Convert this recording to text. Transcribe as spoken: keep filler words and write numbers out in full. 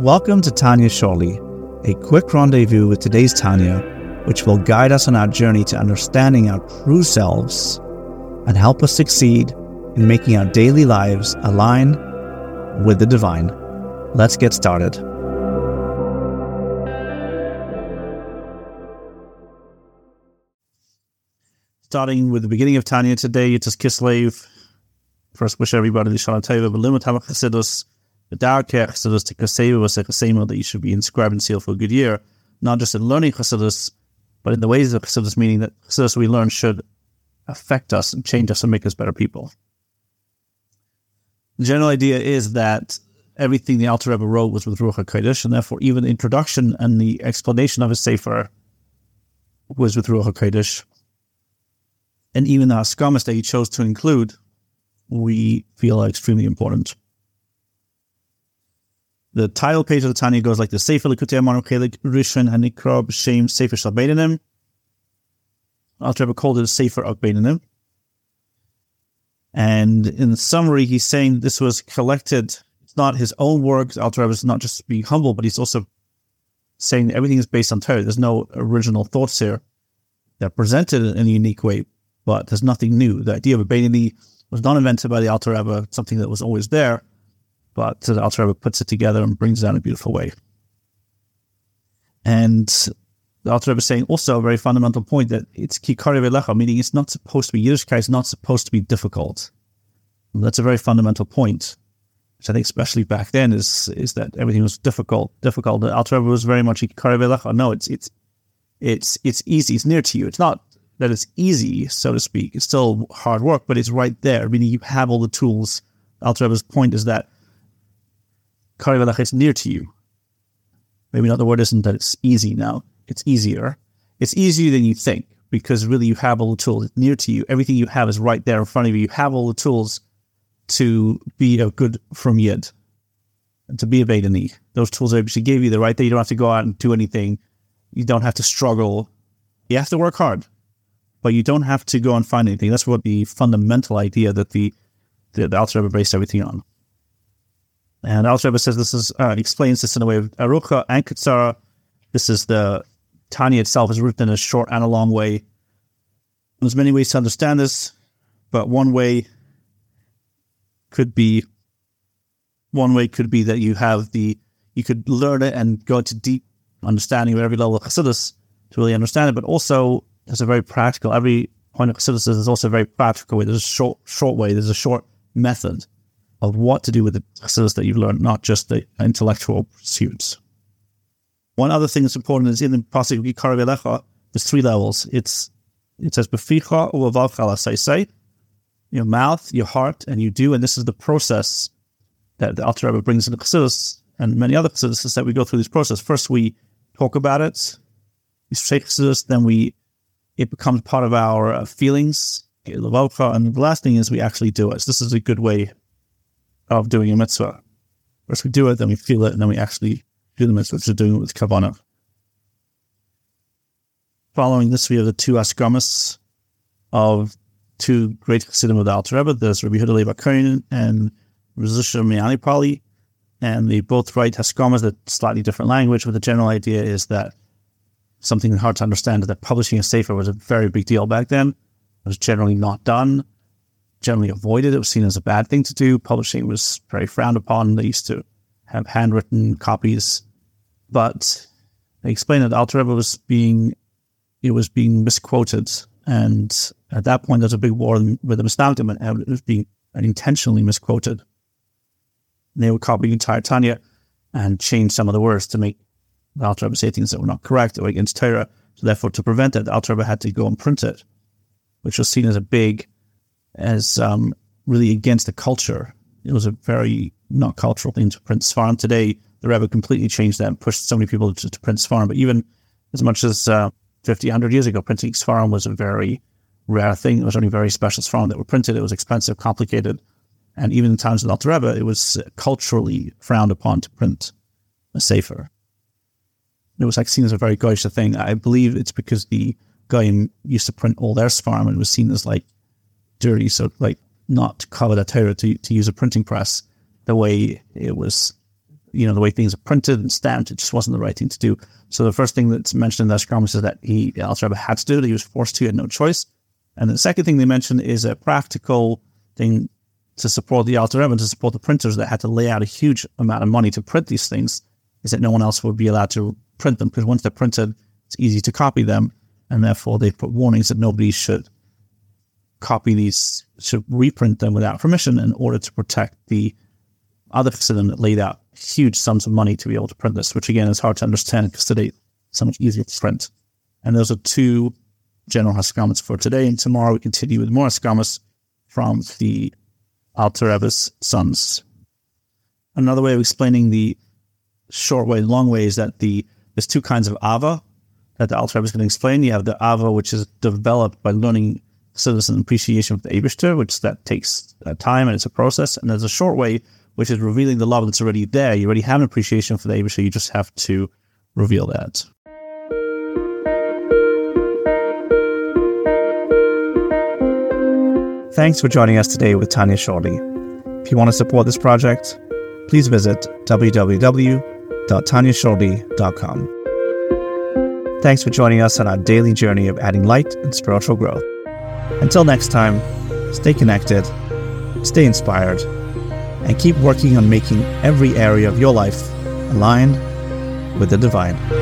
Welcome to Tanya Shortly, a quick rendezvous with today's Tanya, which will guide us on our journey to understanding our true selves and help us succeed in making our daily lives align with the divine. Let's get started. Starting with the beginning of Tanya today, it is Kislev. First, wish everybody the Shalateva, the Limitama Chassidus, the Ker Khidus to Khseva was a Khseim that you should be inscribed and sealed for a good year, not just in learning Chassidus, but in the ways of Chassidus, meaning that Chassidus we learn should affect us and change us and make us better people. The general idea is that everything the Alter Rebbe wrote was with Ruach HaKodesh, and therefore even the introduction and the explanation of his Sefer was with Ruach HaKodesh. And even the haskamas that he chose to include, we feel are extremely important. The title page of the Tanya goes like the Sefer Likutia amonokhe, likrishin, anikrob, Khseim, Sefer shel Beinonim. Alter Rebbe called it Sefer Agbainanim. And in summary, he's saying this was collected. It's not his own work. Alter Rebbe is not just being humble, but he's also saying everything is based on Torah. There's no original thoughts here. They're presented in a unique way, but there's nothing new. The idea of a Beidani was not invented by the Alter Rebbe, something that was always there. But the Alter Rebbe puts it together and brings it out in a beautiful way. And the Alter Rebbe is saying also a very fundamental point that it's kikari velechah, meaning it's not supposed to be Yiddishkeit, it's not supposed to be difficult. And that's a very fundamental point, which I think especially back then is is that everything was difficult, difficult. The Alter Rebbe was very much kikari velechah. No, it's it's it's it's easy, it's near to you. It's not that it's easy, so to speak. It's still hard work, but it's right there, meaning you have all the tools. Alter Rebbe's point is that Kari velechah is near to you. Maybe not the word isn't that it's easy now. It's easier. It's easier than you think because really you have all the tools. It's near to you. Everything you have is right there in front of you. You have all the tools to be a good from Yid and to be a Beidani. Those tools that she gave you, they're right there. You don't have to go out and do anything. You don't have to struggle. You have to work hard, but you don't have to go and find anything. That's what the fundamental idea that the, the, the Alter Rebbe based everything on. And Alter Rebbe says this is uh, explains this in a way of Arukah and Kitzur. This is the Tanya itself is written in a short and a long way. There's many ways to understand this, but one way could be one way could be that you have the you could learn it and go to deep understanding of every level of Chassidus to really understand it. But also, there's a very practical. Every point of Chassidus is also a very practical way. There's a short short way. There's a short method of what to do with the Chassidus that you've learned, not just the intellectual pursuits. One other thing that's important is in the pasuk kikari velechah, there's three levels. It's It says, Beficha u'vavchala, say, say, your mouth, your heart, and you do. And this is the process that the Alter Rebbe brings in the Chassidus and many other Chassidus is that we go through this process. First, we talk about it, we say Chassidus, then we it becomes part of our feelings, and the last thing is we actually do it. So this is a good way of doing a mitzvah. First we do it, then we feel it, and then we actually do the mitzvah, which is doing it with kavanah. Following this, we have the two haskamas of two great chasidim of the Alter Rebbe. There's Rabbi Huda Leibakon and Rizusha Pali, and they both write haskamas that slightly different language, but the general idea is that something hard to understand is that publishing a safer was a very big deal back then. It was generally not done. Generally avoided. It was seen as a bad thing to do. Publishing was very frowned upon. They used to have handwritten copies, but they explained that Alter Rebbe was being it was being misquoted, and at that point there was a big war with the Misnagdim, and it was being intentionally misquoted. And they would copy the entire Tanya and change some of the words to make the Alter Rebbe say things that were not correct or against Torah. So therefore, to prevent that, the Alter Rebbe had to go and print it, which was seen as a big as um, really against the culture. It was a very not cultural thing to print Sfarum. Today, the Rebbe completely changed that and pushed so many people to, to print Sfarum. But even as much as uh, fifty, one hundred years ago, printing Sfarum was a very rare thing. It was only very special Sfarum that were printed. It was expensive, complicated. And even in times of the Alter Rebbe, it was culturally frowned upon to print a Sefer. It was like seen as a very goyish thing. I believe it's because the Goyim used to print all their Sfarum and it was seen as like dirty, so like not cover the Torah to, to use a printing press. the way it was, you know, the way things are printed and stamped, it just wasn't the right thing to do. So the first thing that's mentioned in the haskamas is that he, Alter Rebbe, had to do it. He was forced to, he had no choice. And the second thing they mentioned is a practical thing to support the Alter Rebbe, to support the printers that had to lay out a huge amount of money to print these things, is that no one else would be allowed to print them, because once they're printed, it's easy to copy them. And therefore, they put warnings that nobody should copy these, should reprint them without permission, in order to protect the other chassidim that laid out huge sums of money to be able to print this, which again is hard to understand because today it's so much easier to print. And those are two general haskamas for today. And tomorrow we continue with more haskamas from the Alter Rebbe's sons. Another way of explaining the short way, long way, is that the there's two kinds of Ava that the Alter Rebbe is going to explain. You have the Ava, which is developed by learning citizen appreciation for the abishter, which that takes uh, time and it's a process. And there's a short way, which is revealing the love that's already there. You already have an appreciation for the abishter, you just have to reveal that. Thanks for joining us today with Tanya Shorty. If you want to support this project, please visit w w w dot tanya shorty dot com. Thanks for joining us on our daily journey of adding light and spiritual growth. Until next time, stay connected, stay inspired, and keep working on making every area of your life aligned with the divine.